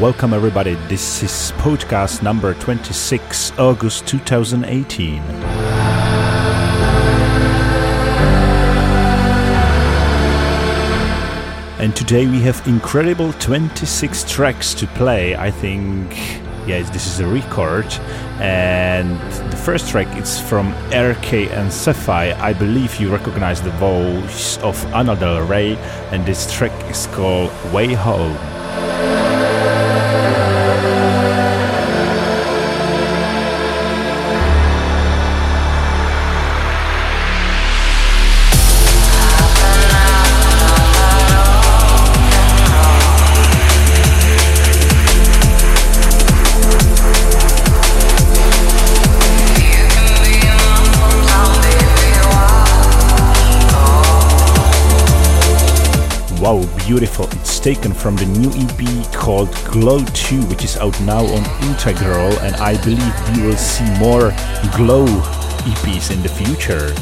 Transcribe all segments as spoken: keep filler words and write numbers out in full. Welcome everybody, this is podcast number twenty-six, August two thousand eighteen. And today we have incredible twenty-six tracks to play, I think. Yes, this is a record, and the first track is from R K and Sapphire. I believe you recognize the voice of Anna Del Rey, and this track is called Way Home. Wow, beautiful. It's taken from the new E P called Glow two, which is out now on Integral, and I believe we will see more Glow E Ps in the future.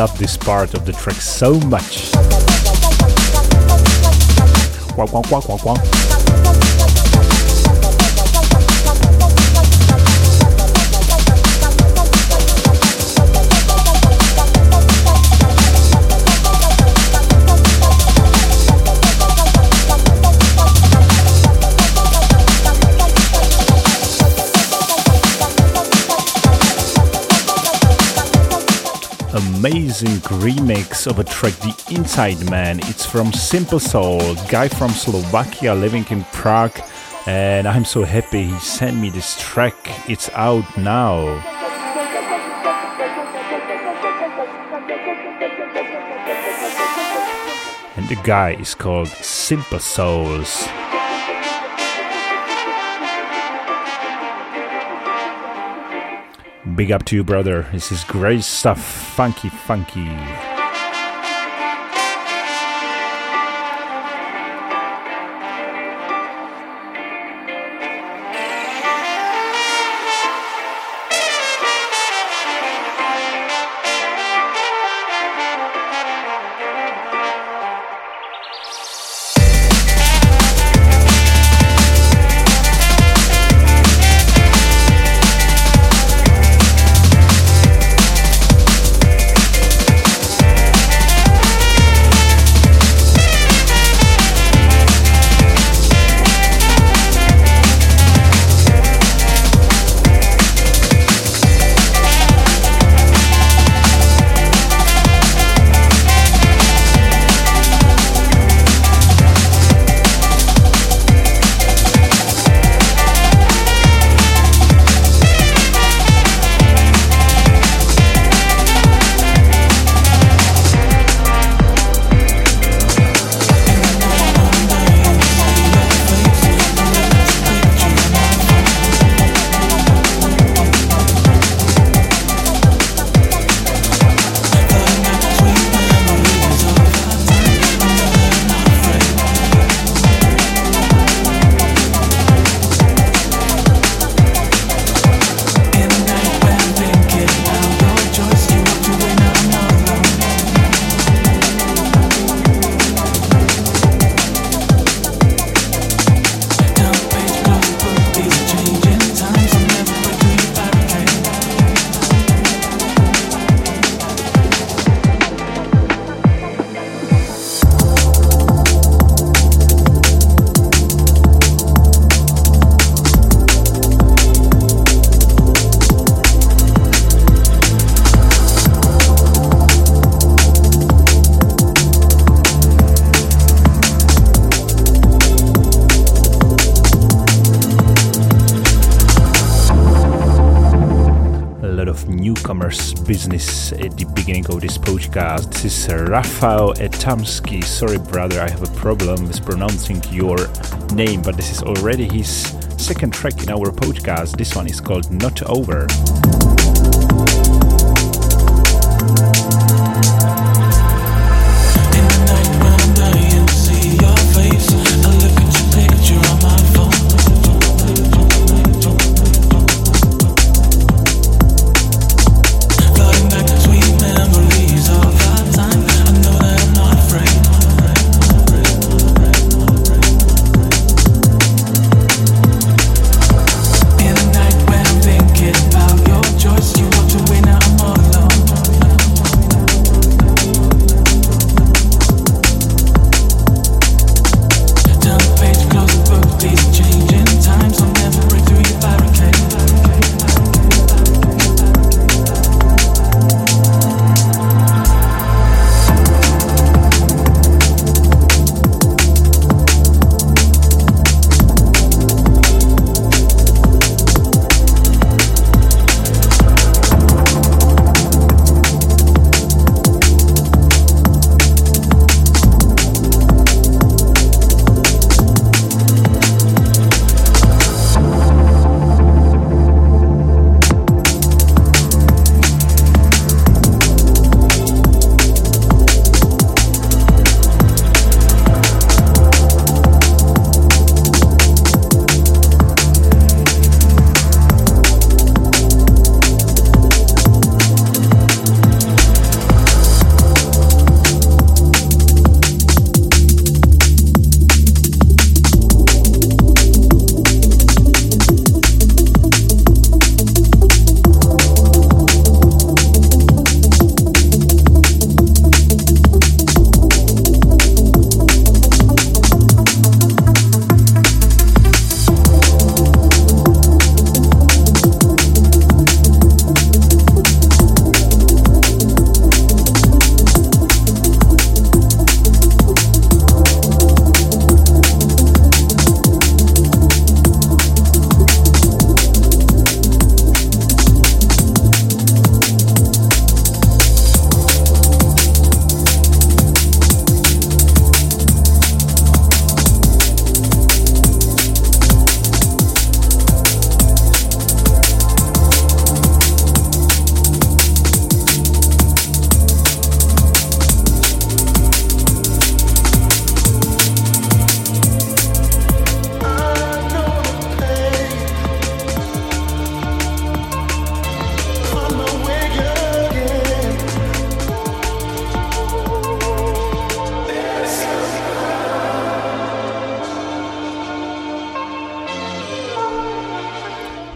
Love this part of the track so much. Wah, wah, wah, wah, wah. Amazing remix of a track, The Inside Man. It's from Simple Soul, guy from Slovakia living in Prague, and I'm so happy he sent me this track. It's out now. And the guy is called Simple Souls. Big up to you, brother. This is great stuff. Funky, funky. business at the beginning of this podcast. This is Rafael Etamski. Sorry, brother, I have a problem with pronouncing your name, but this is already his second track in our podcast. This one is called Not Over.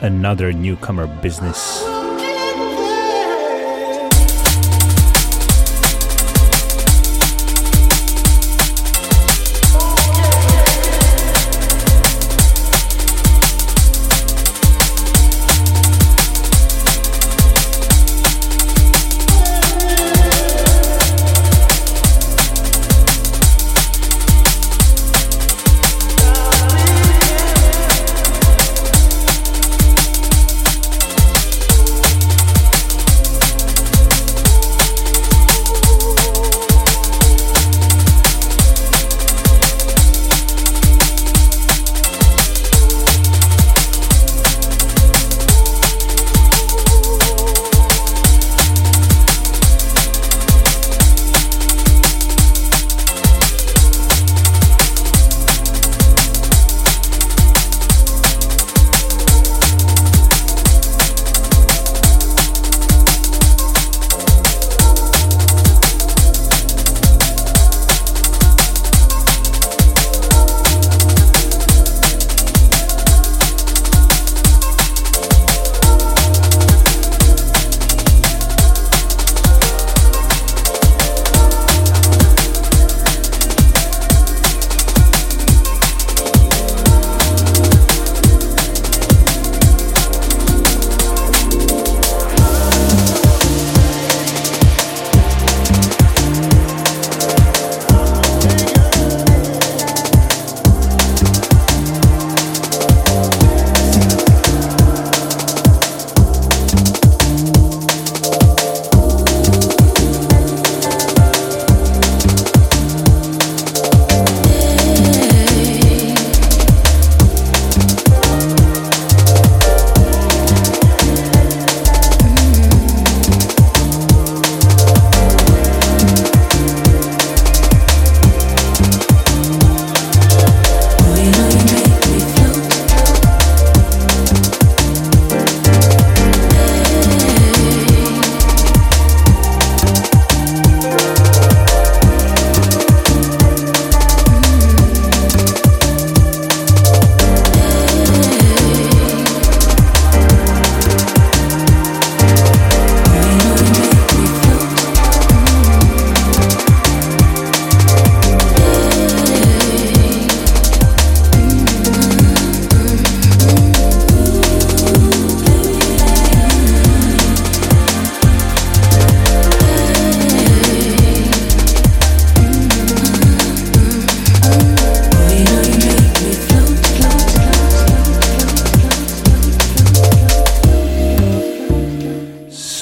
Another newcomer business.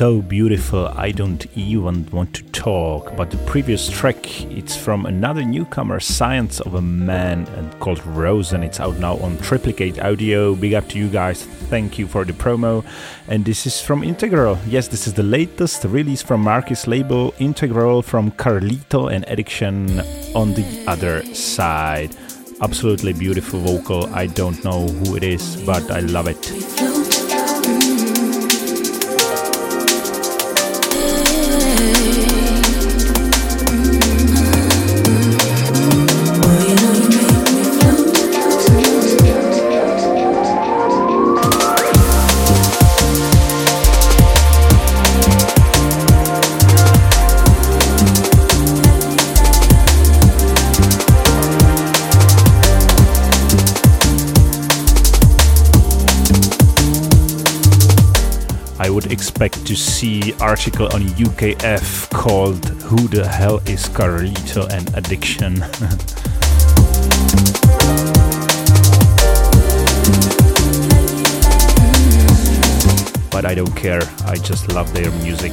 so beautiful I don't even want to talk, but the previous track, it's from another newcomer, Science of a Man, and called Rose, and it's out now on Triplicate Audio. Big up to you guys, thank you for the promo. And this is from Integral. Yes, this is the latest release from Marcus' label Integral, from Carlito and Addiction on the other side. Absolutely beautiful vocal, I don't know who it is, but I love it. Expect to see article on U K F called "Who the Hell is Carlito and Addiction?" But I don't care, I just love their music.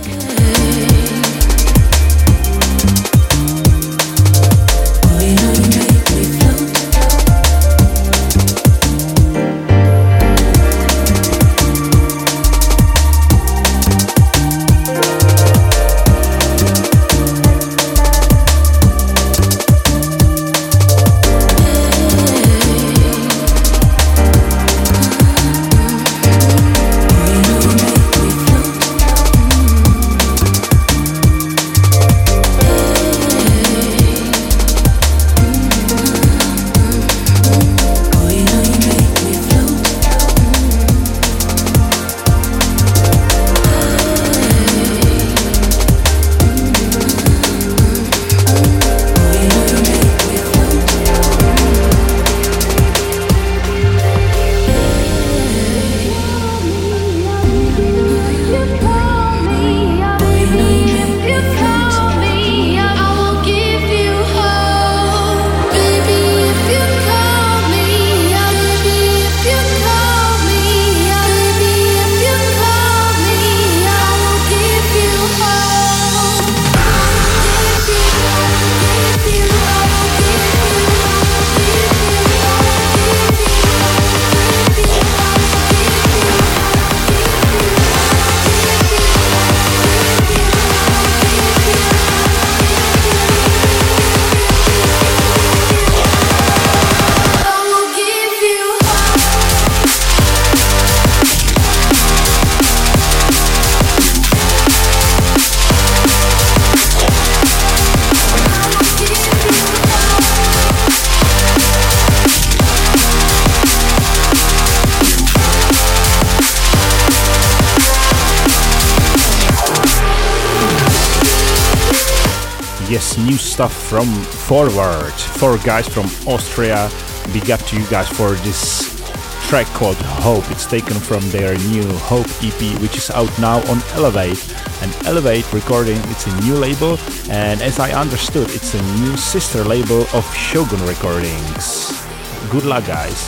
New stuff from Forward, four guys from Austria. Big up to you guys for this track called Hope. It's taken from their new Hope E P, which is out now on Elevate. And Elevate Recording, it's a new label, and as I understood, it's a new sister label of Shogun Recordings. Good luck, guys.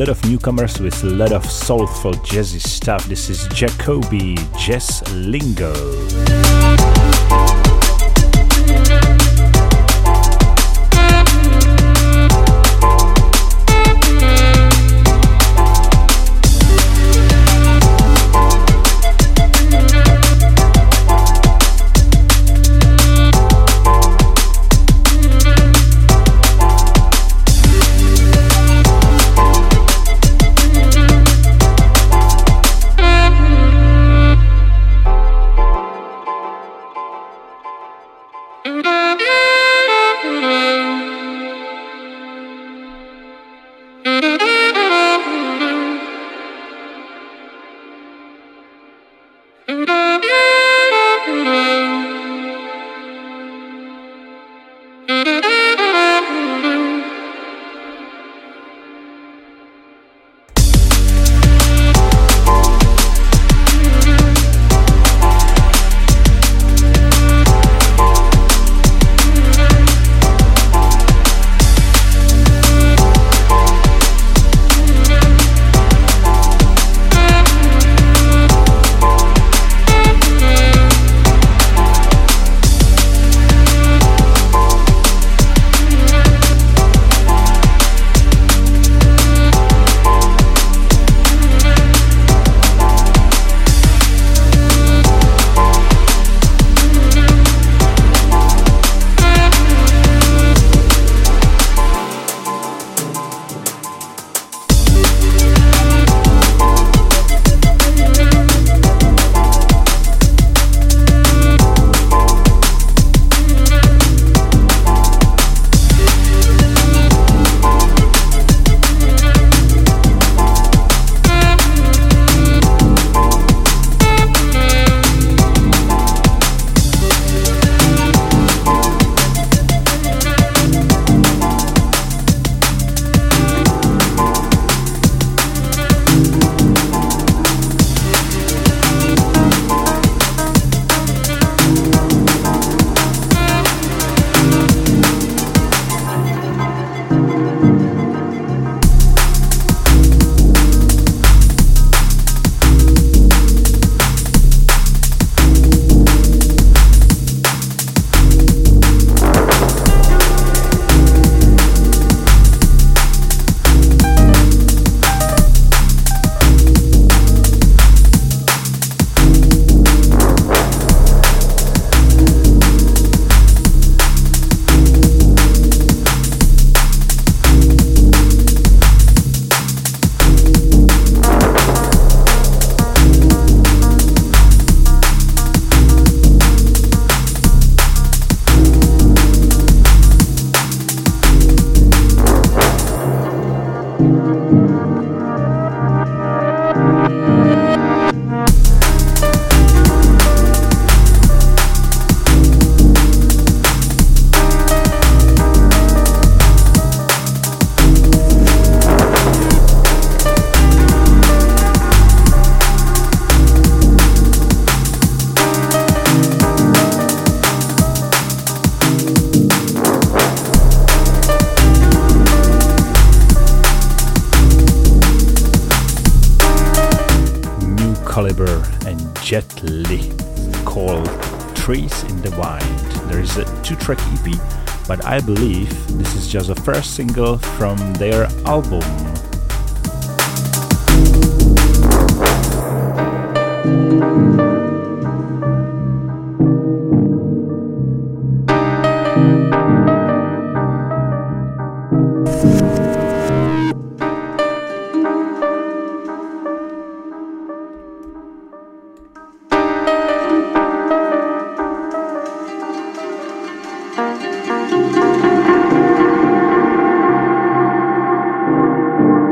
lot of newcomers with a lot of soulful jazzy stuff. This is Jacoby, Jazz Lingo. Two track E P, but I believe this is just the first single from their album. Thank you.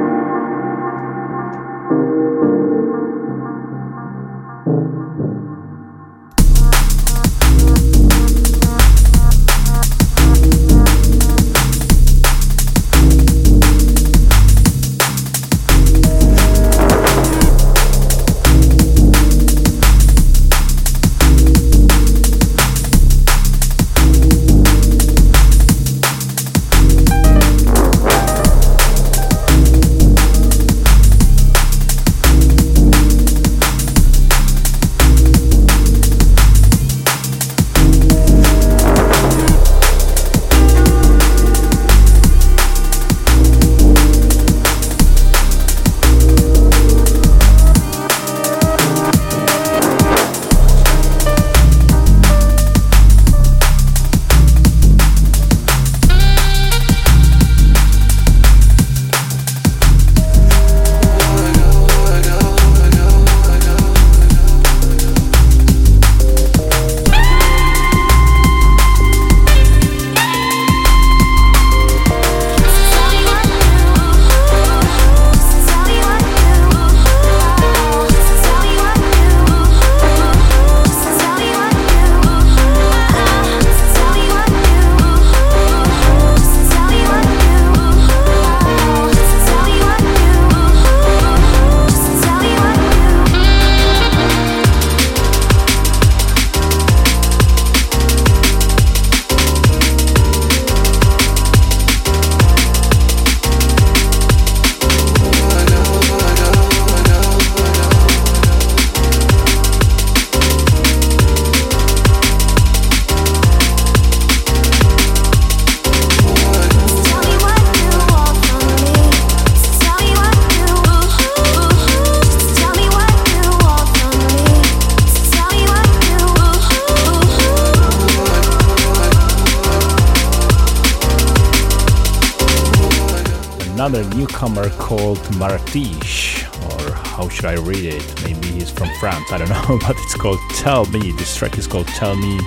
another newcomer called Martish, or how should I read it? Maybe he's from France, I don't know, but it's called Tell Me. This track is called Tell Me.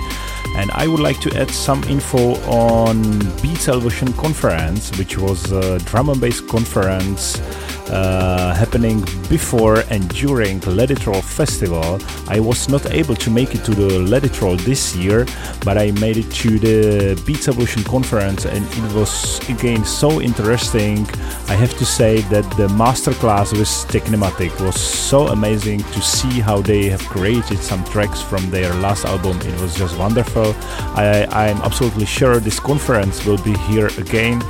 And I would like to add some info on Beat Salvation Conference, which was a drum and bass conference uh, happening before and during Let It Roll Festival. I was not able to make it to the Let It Roll this year, but I made it to the Beat Salvation Conference, and it was again so interesting. I have to say that the masterclass with Technematic was so amazing to see how they have created some tracks from their last album. It was just wonderful. I, I'm absolutely sure this conference will be here again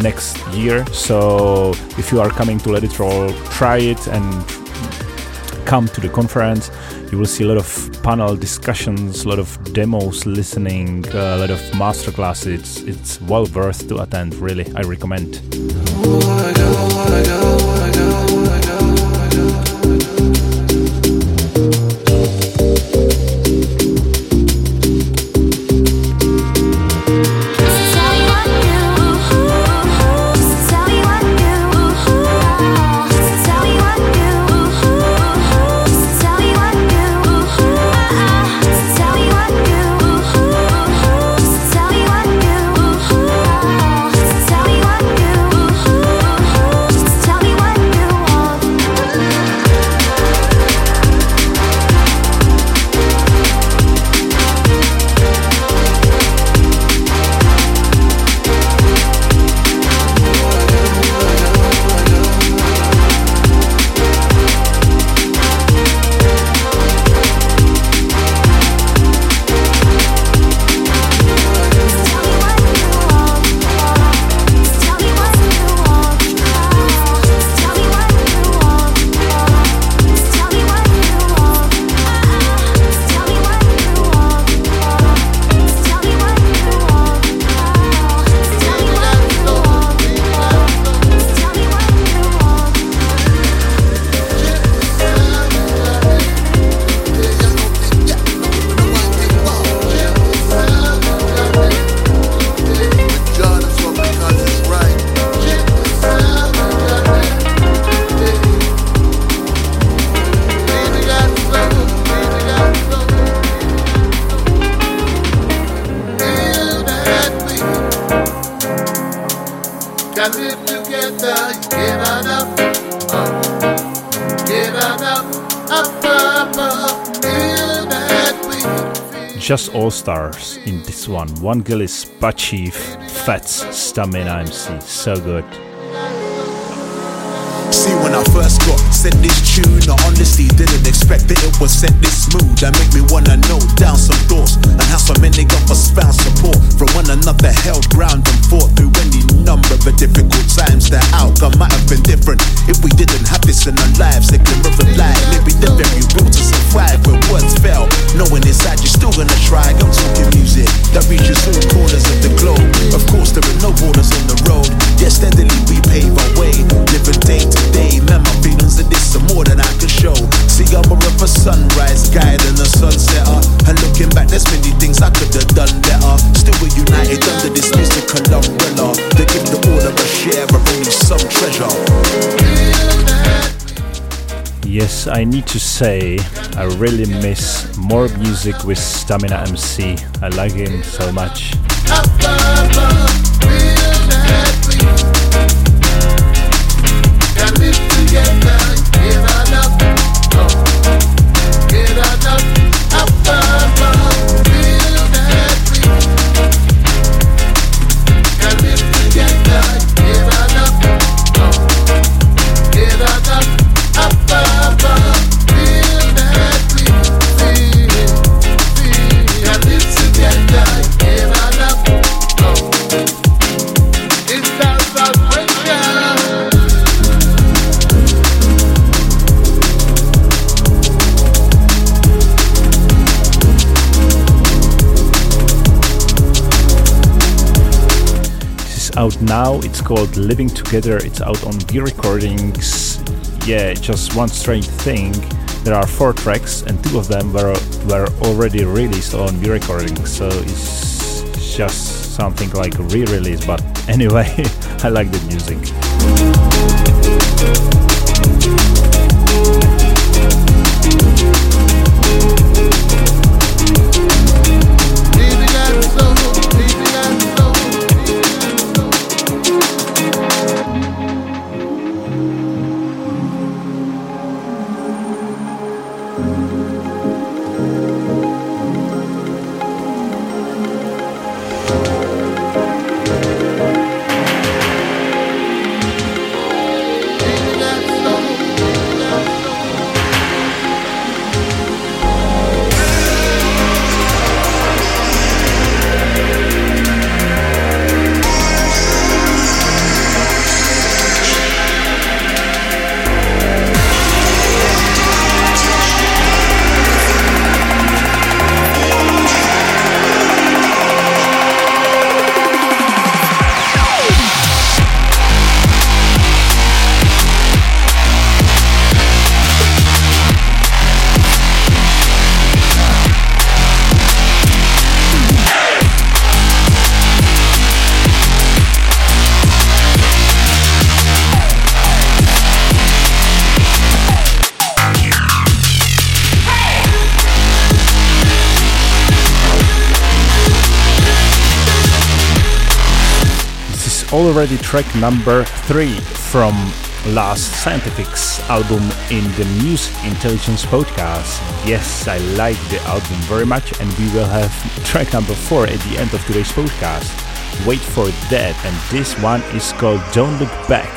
next year, so if you are coming to Let It Roll, try it and come to the conference. You will see a lot of panel discussions, a lot of demos, listening, a lot of masterclasses. It's, it's well worth to attend, really, I recommend. Oh, I go, I go, I go, I go. Just all stars in this one. One girl is Pat Chief, Fats, Stamina M C. So good. See, when I first got sent this tune, I honestly didn't expect that it was set this smooth. That make me wanna know down some doors and how some men they got us found support from one another, held ground and fought through any number of difficult times. The outcome might have been different if we didn't have this in our lives. They can river life, maybe the very will to survive when words fail. Knowing inside you're still gonna try. I'm talking music that reaches all corners of the globe. Of course, there are no borders on the road. Yet steadily we pave our way, living day to day. Man, my feelings are this are more than I can show. See, I'm more of a sunrise guy than a sunsetter. And looking back, there's many things I could have done better. Still we're united under this musical umbrella. They give the all of a share of only some treasure. Yes, I need to say I really miss more music with Stamina M C. I like him so much. Out now, it's called Living Together. It's out on B-Recordings. Yeah, just one strange thing, there are four tracks and two of them were were already released on B-Recordings, so it's just something like a re-release, but anyway I like the music. Already track number three from Last Scientific's album in the Music Intelligence podcast. Yes, I like the album very much, and we will have track number four at the end of today's podcast. Wait for that, and this one is called Don't Look Back.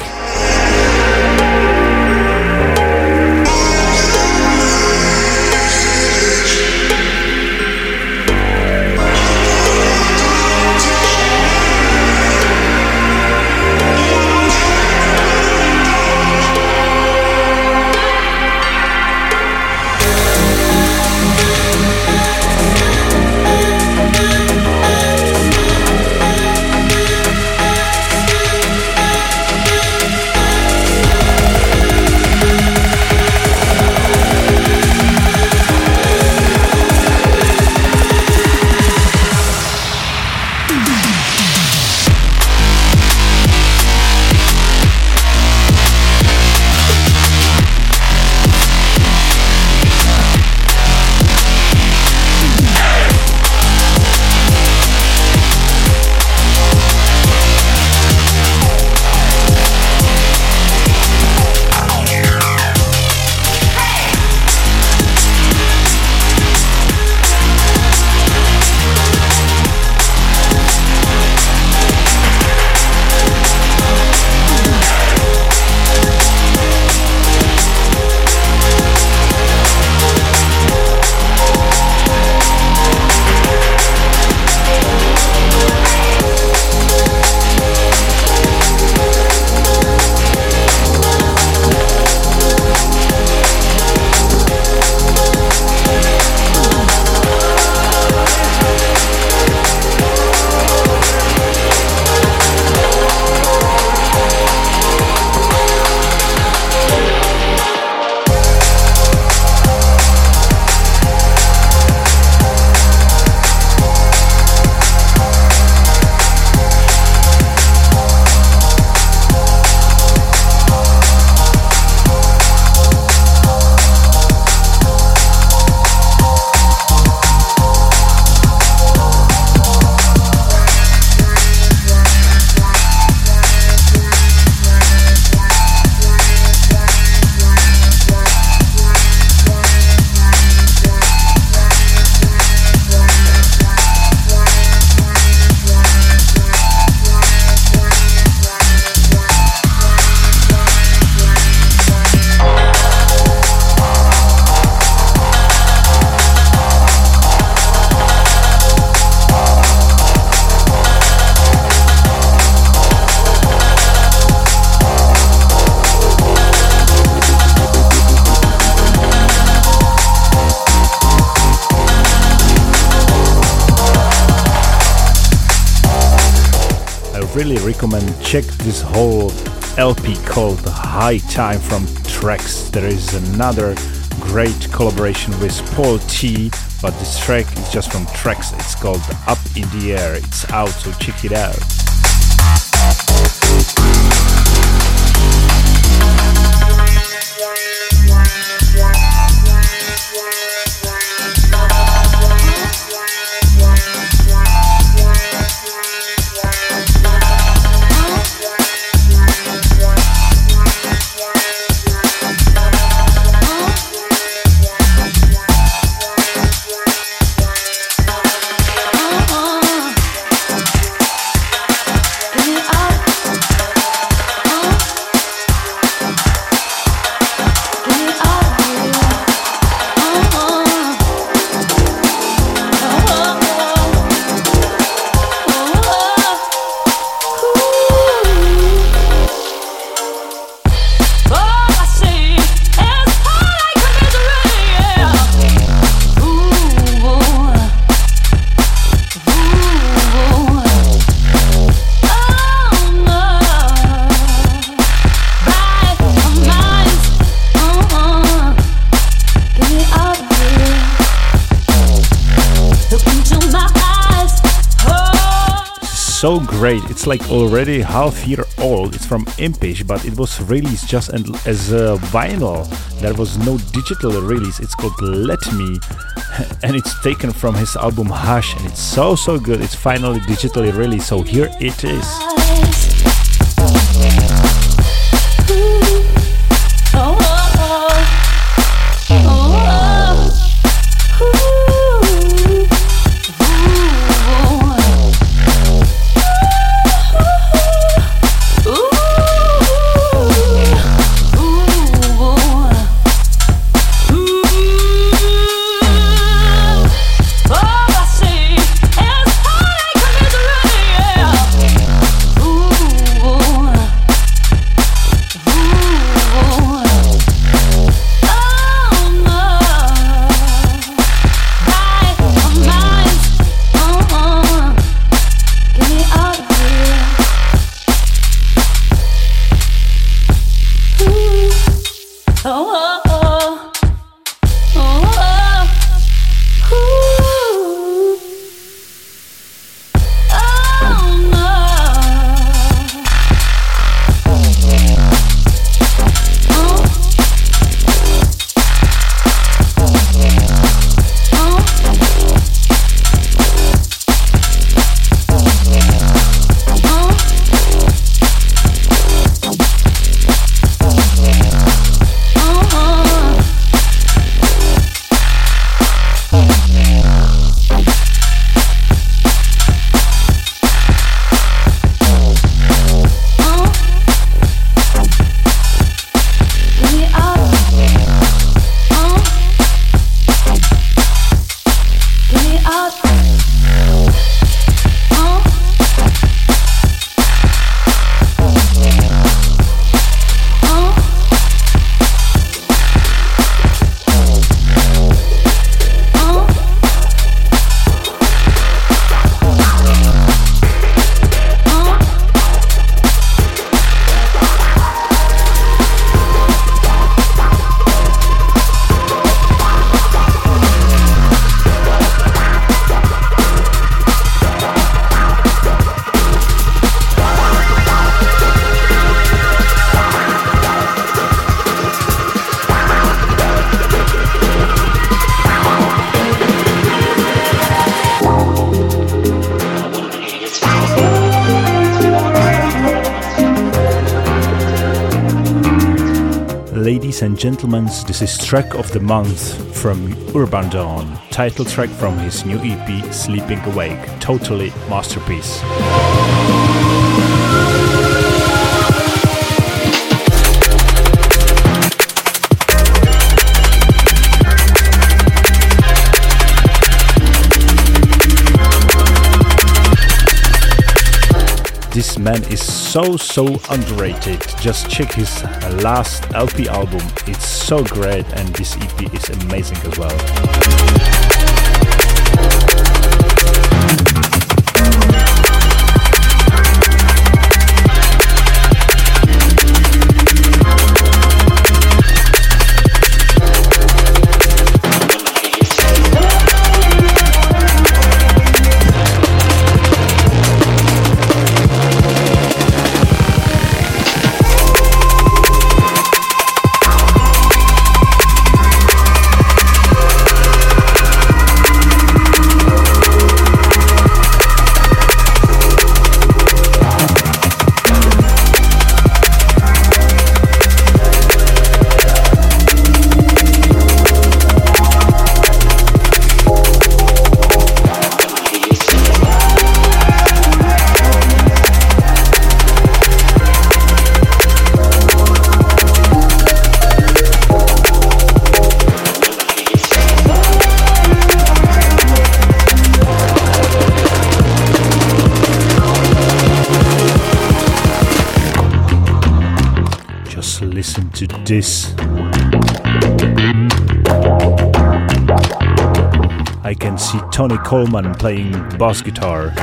Recommend check this whole L P called High Time from Trex. There is another great collaboration with Paul T, but this track is just from Trex. It's called Up in the Air. It's out, so check it out. so great. It's like already half year old. It's from Impish, but it was released just as a vinyl. There was no digital release. It's called Let Me, and it's taken from his album Hush, and it's so so good. It's finally digitally released, so here it is. And gentlemen, this is Track of the Month from Urban Dawn, title track from his new E P Sleeping Awake. Totally masterpiece. This man is so so underrated. Just check his last L P album. It's so great, and this E P is amazing as well. This. I can see Tony Coleman playing bass guitar.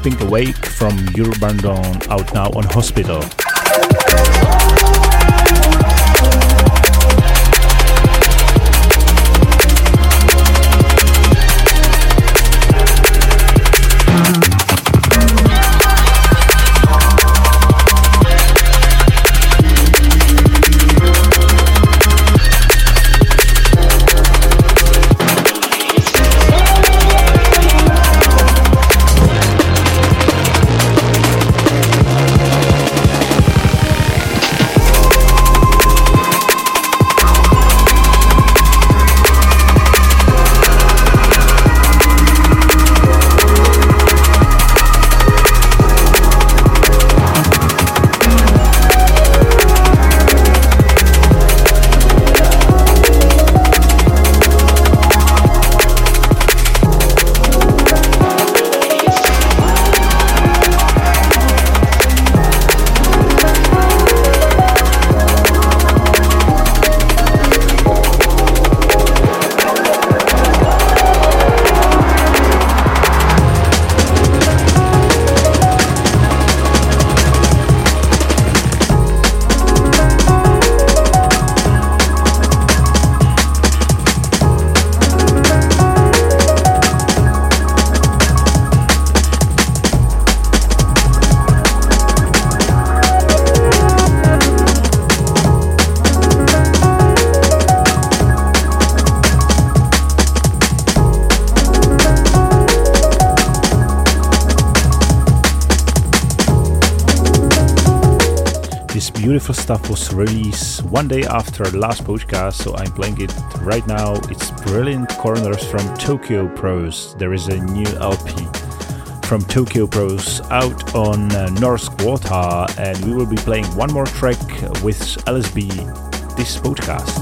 Think Awake from Eurobandon, out now on Hospital. Beautiful stuff was released one day after last podcast, so I'm playing it right now. It's Brilliant Corners from Tokyo Prose. There is a new L P from Tokyo Prose out on uh, Norsk Water, and we will be playing one more track with L S B this podcast.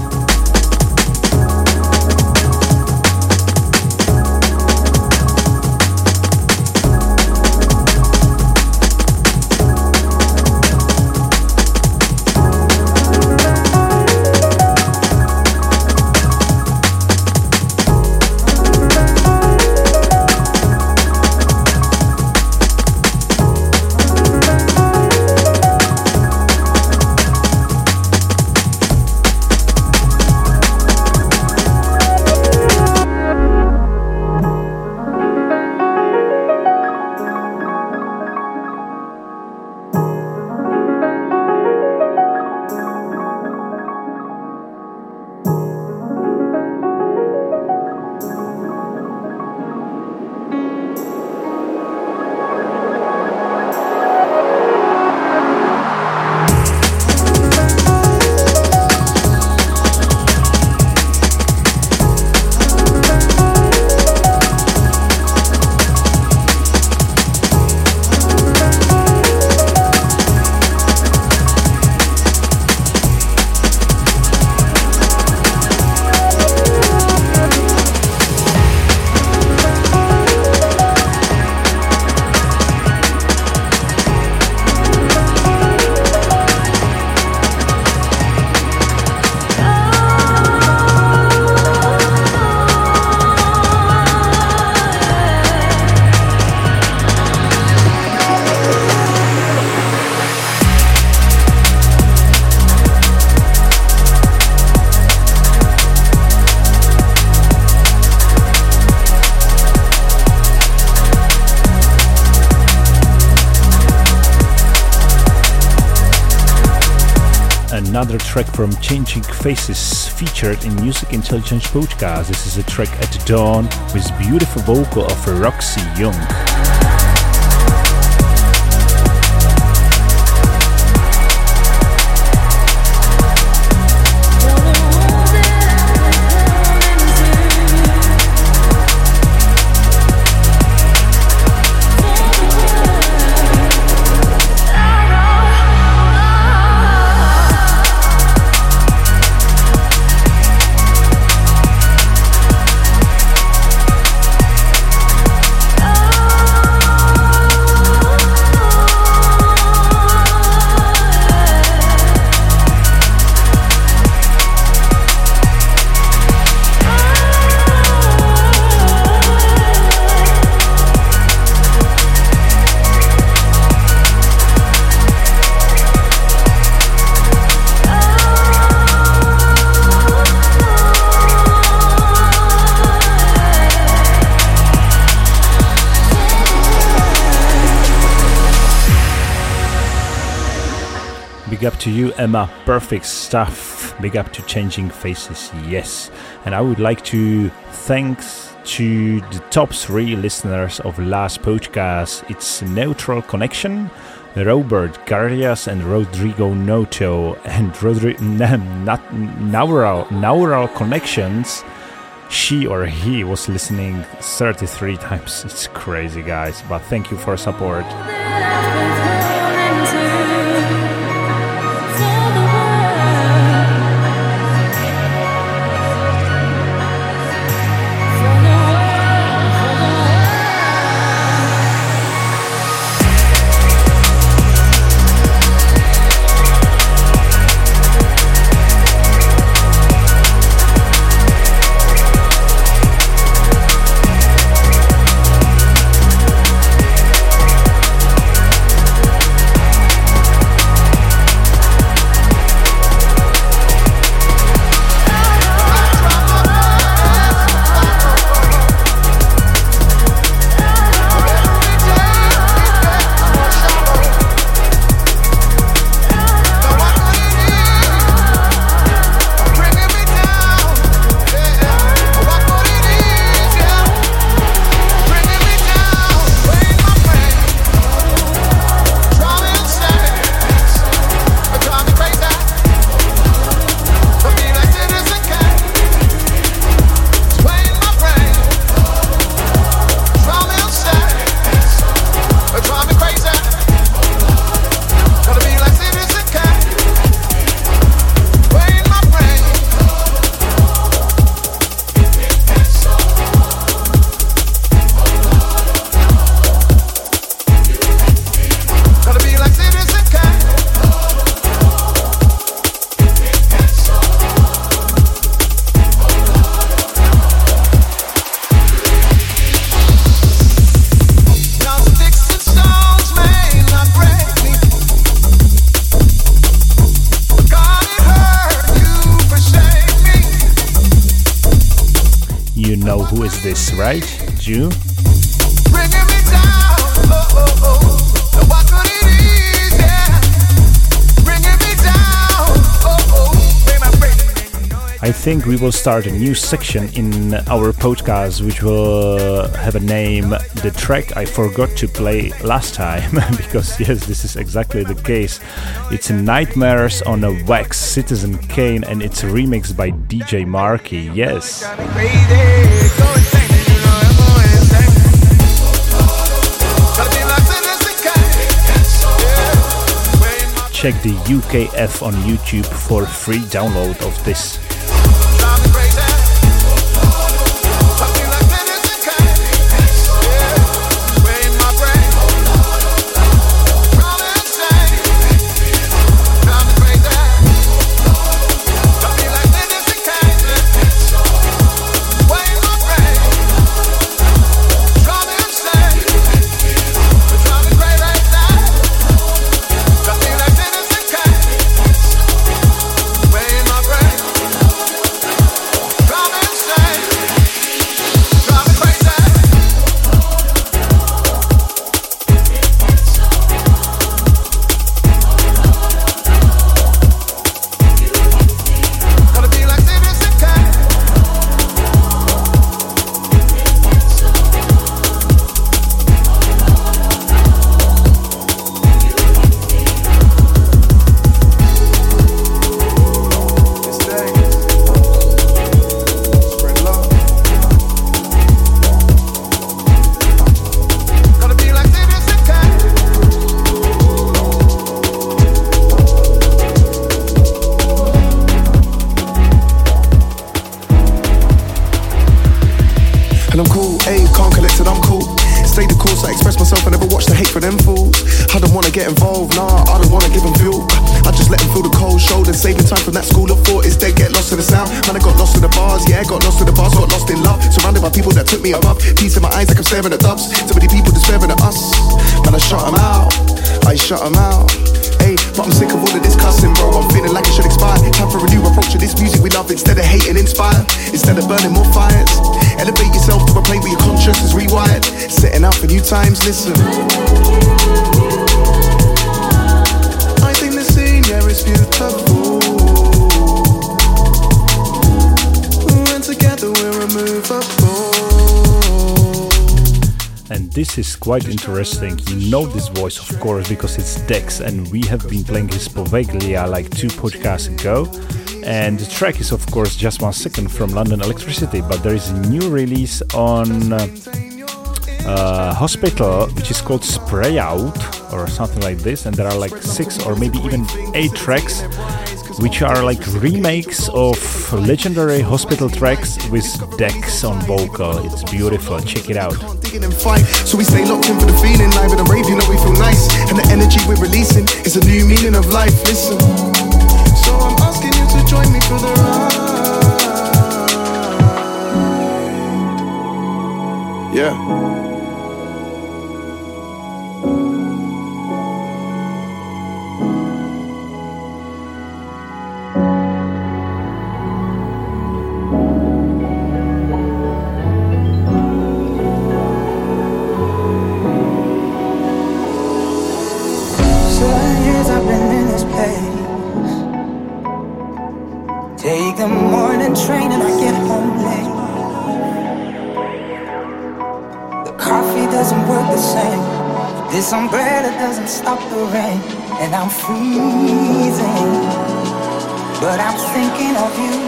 Another track from Changing Faces featured in Music Intelligence Podcast. This is a track At Dawn with beautiful vocal of Roxy Young. Big up to you, Emma. Perfect stuff. Big up to Changing Faces. Yes. And I would like to thank to the top three listeners of last podcast. It's Neutral Connection, Robert Garrias, and Rodrigo Noto, and Rodri- n- not Naural, Naural Connections. She or he was listening thirty-three times. It's crazy, guys, but thank you for support. This right, Jew? I think we will start a new section in our podcast, which will have a name, The Track I Forgot to Play Last Time, because yes, this is exactly the case. It's Nightmares on a Wax, Citizen Kane, and it's remixed by D J Marky, yes. Check the U K F on YouTube for free download of this. Times listen, I think the scene, yeah, is And this is quite interesting. You know this voice, of course, because it's Dex, and we have been playing his Poveglia like two podcasts ago. And the track is, of course, just one second from London Electricity, but there is a new release on uh, uh, Hospital, which is called Spray Out or something like this. And there are like six or maybe even eight tracks, which are like remakes of legendary Hospital tracks with Dex on vocal. It's beautiful, check it out. So we stay locked in for the feeling, live in a rave, you know we feel nice. And the energy we're releasing is a new meaning of life, listen. So I'm asking you to join me for the ride. Yeah. This umbrella doesn't stop the rain, and I'm freezing, but I'm thinking of you.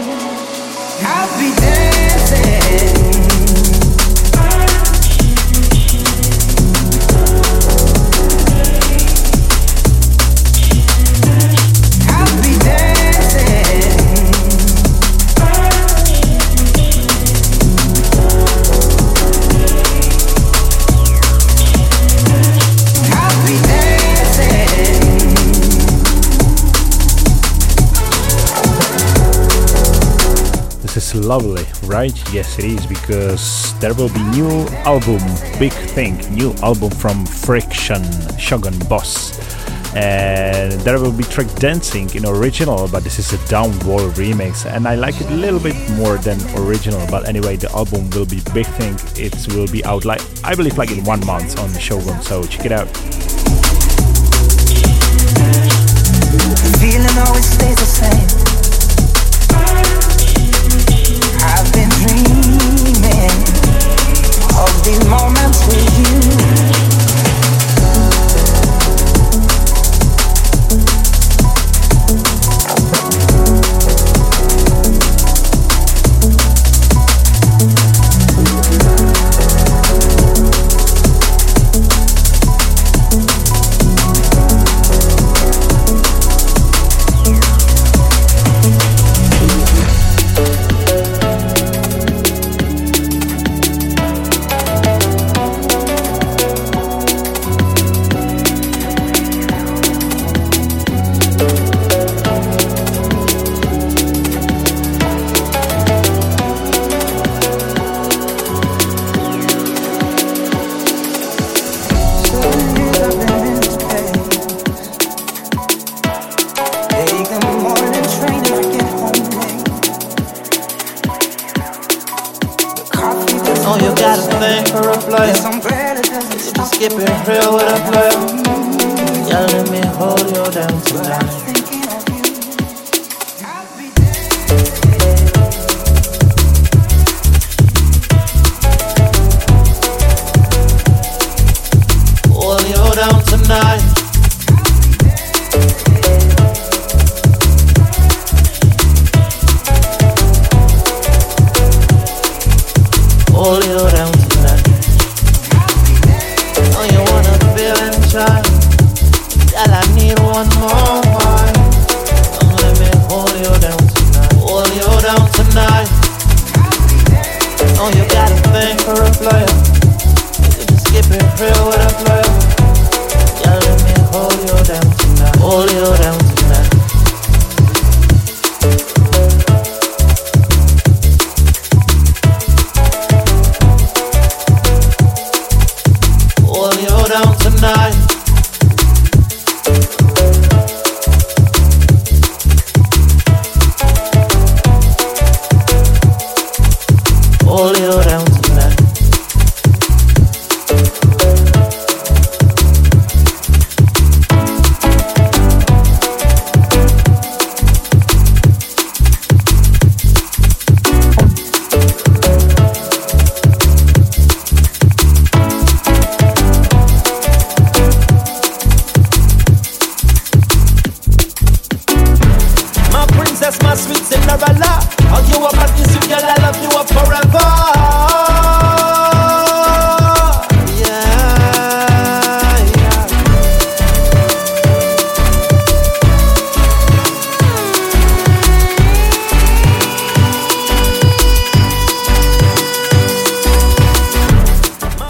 I'll be dancing. This is lovely, right? Yes, it is, because there will be new album, big thing, new album from Friction, Shogun Boss. And there will be track Dancing in original, but this is a Downwall remix, and I like it a little bit more than original. But anyway, the album will be big thing. It will be out, like I believe, like in one month on Shogun. So check it out. The feeling always stays the same. Been dreaming of these moments with you. All you around tonight.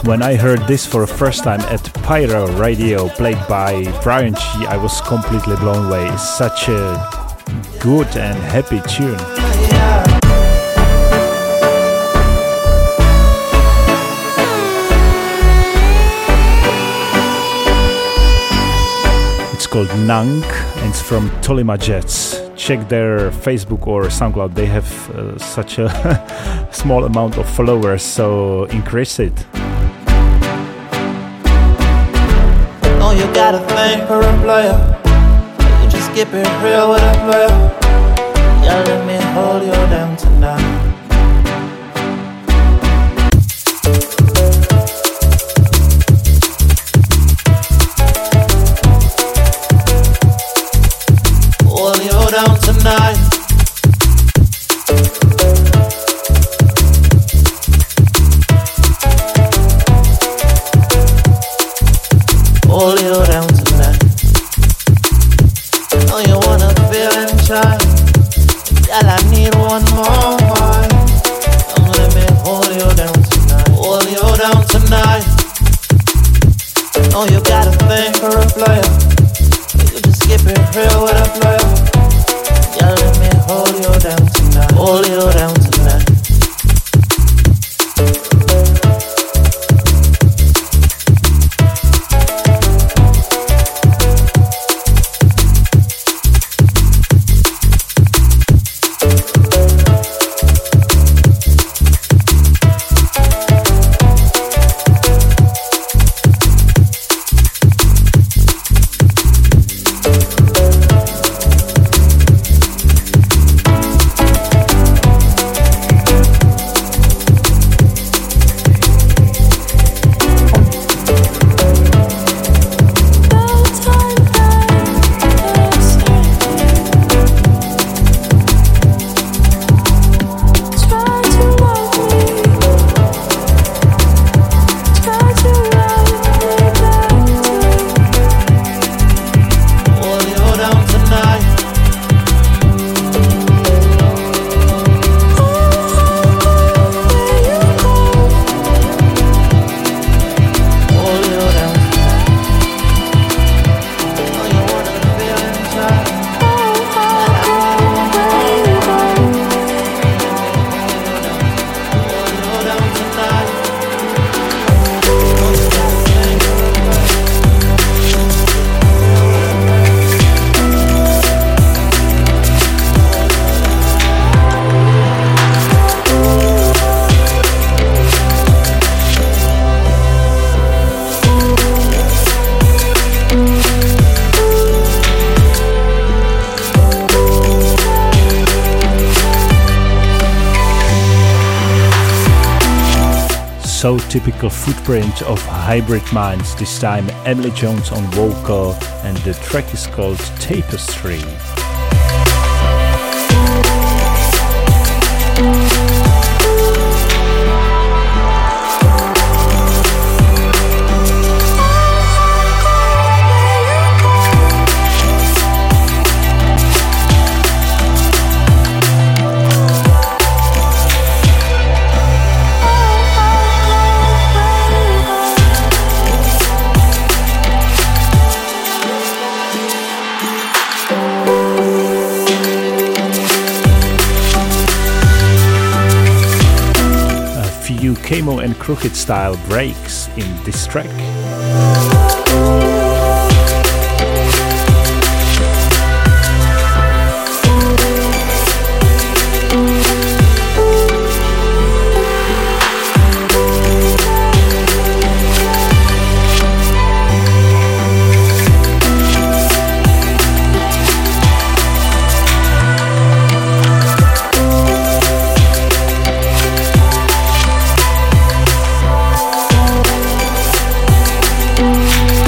When I heard this for the first time at Pyro Radio, played by Brian Chi, I was completely blown away. It's such a good and happy tune. It's called Nang and it's from Tolima Jets. Check their Facebook or SoundCloud, they have uh, such a small amount of followers, so increase it. Don't you got a thing for a player? You just keep it real with a player. You let me hold you down tonight. Down tonight. All you down tonight. Oh, you wanna feel in time. Girl, I need one more wine. Don't let me hold you down tonight. All you down tonight. Oh, you got a thing for a player. You just skip it real with a player. Let me hold you down tonight. Hold you down tonight. So typical footprint of hybrid minds, this time Emily Jones on vocal, and the track is called Tapestry. Camo and crooked style breaks in this track. We'll be right back.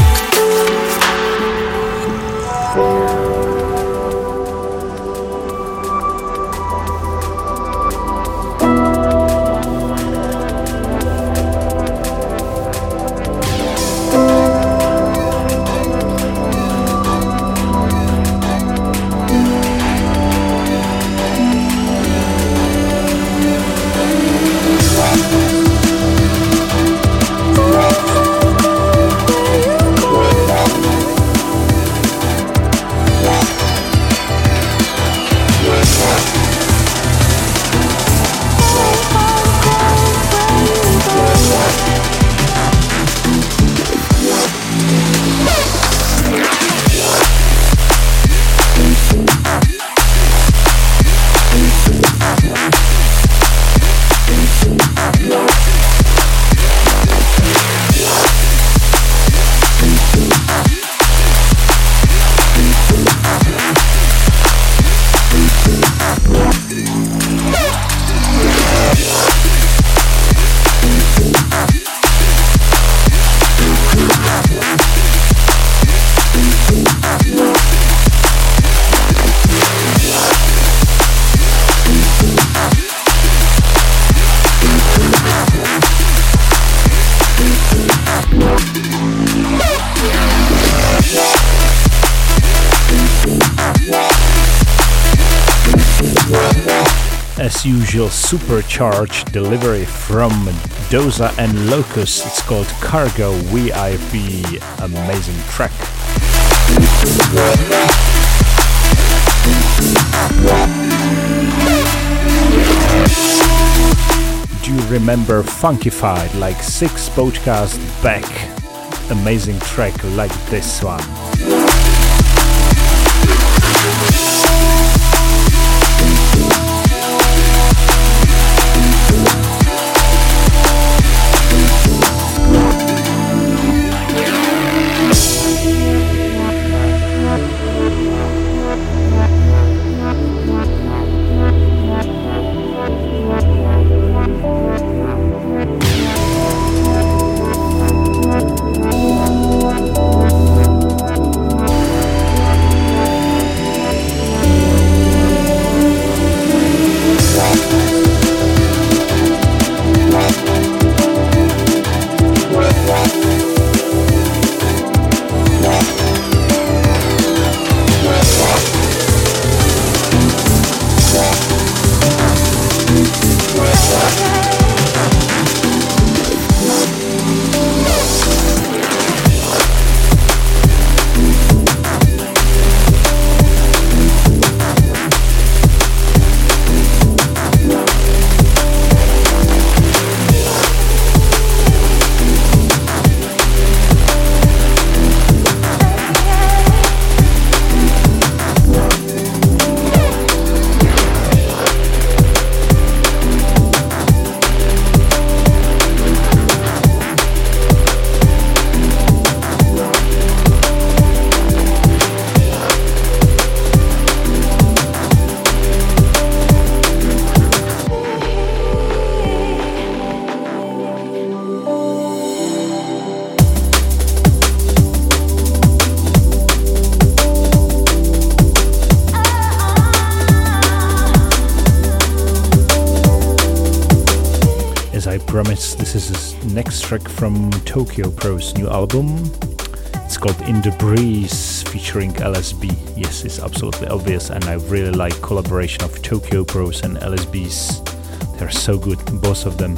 as usual supercharged delivery from Doza and Locust. It's called Cargo V I P, amazing track. Do you remember Funkified, like six podcasts back? Amazing track like this one. Track from Tokyo Prose new album. It's called In the Breeze featuring L S B. Yes, it's absolutely obvious, and I really like collaboration of Tokyo Prose and L S B's. They're so good, both of them.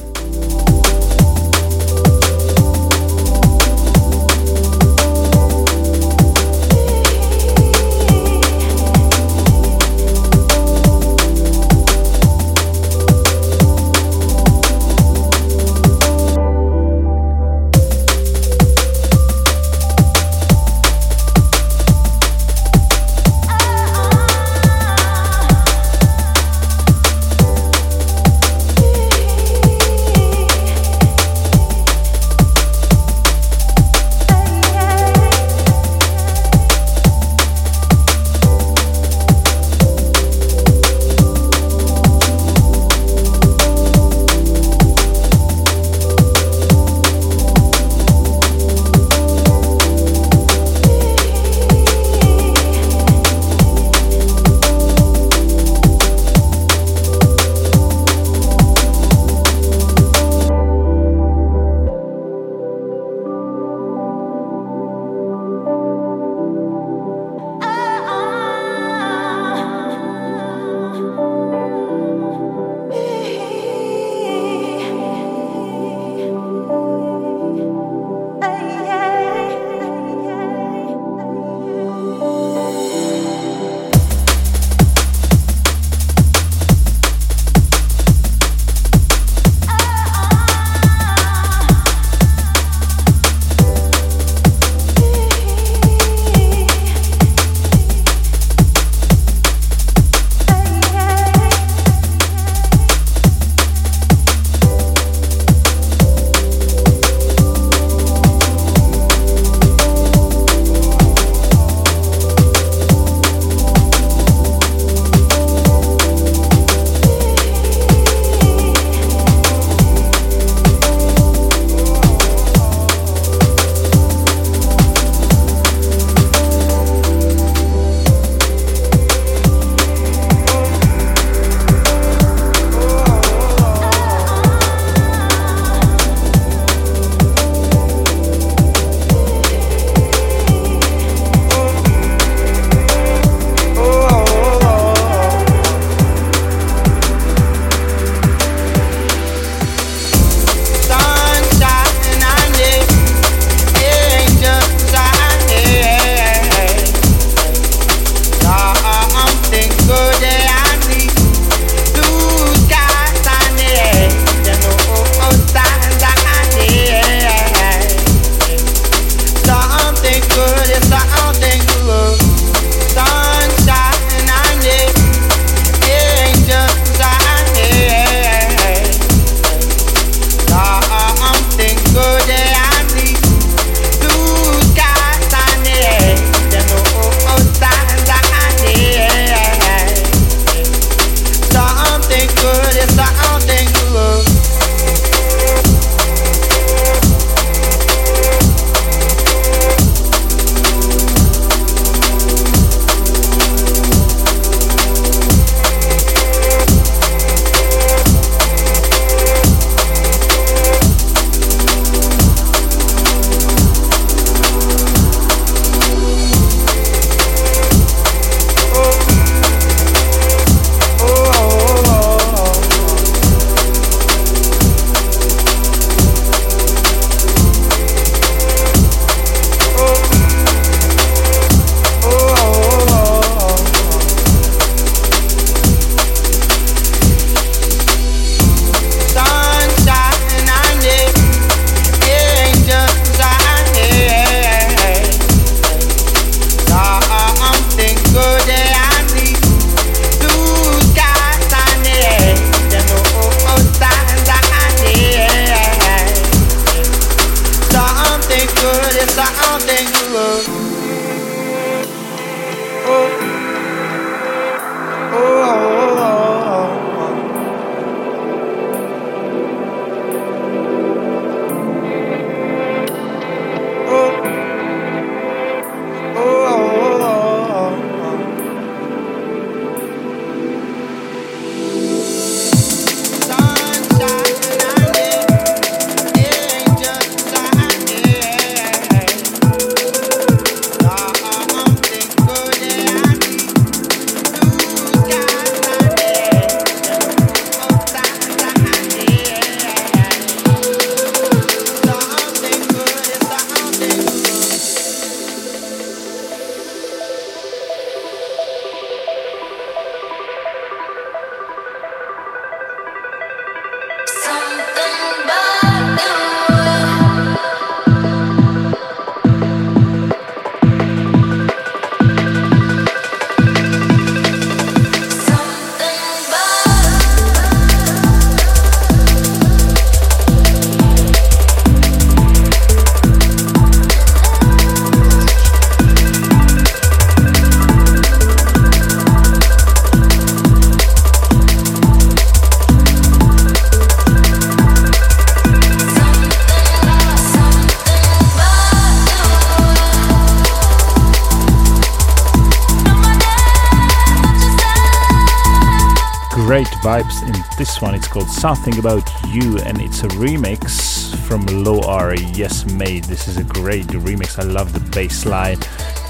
great vibes in this one. It's called Something About You and it's a remix from Low R. Yes, mate, this is a great remix. I love the bass line.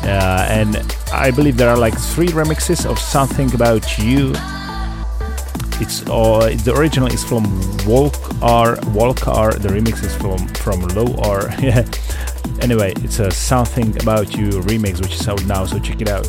Uh, and I believe there are like three remixes of Something About You. It's uh, the original is from Walk R, Walk R. The remix is from, from Low R. Anyway, it's a Something About You remix which is out now, so check it out.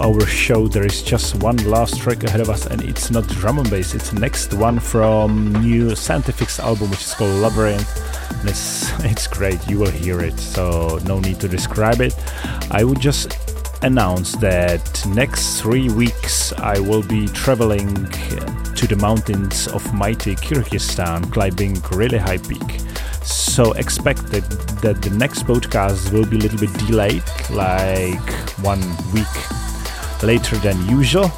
Our show, there is just one last track ahead of us, and it's not drum and bass, it's the next one from new Scientific's album which is called Labyrinth, and it's, it's great, you will hear it, so no need to describe it. I would just announce that next three weeks I will be traveling to the mountains of mighty Kyrgyzstan, climbing really high peak. So expect that, that the next podcast will be a little bit delayed, like one week later than usual,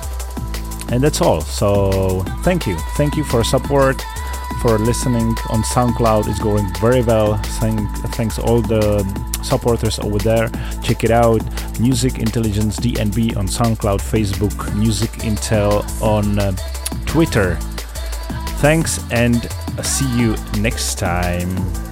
and that's all. So thank you thank you for support, for listening on SoundCloud. It's going very well. Thank, thanks all the supporters over there. Check it out, Music Intelligence D N B on SoundCloud, Facebook, Music Intel on uh, Twitter. Thanks and see you next time.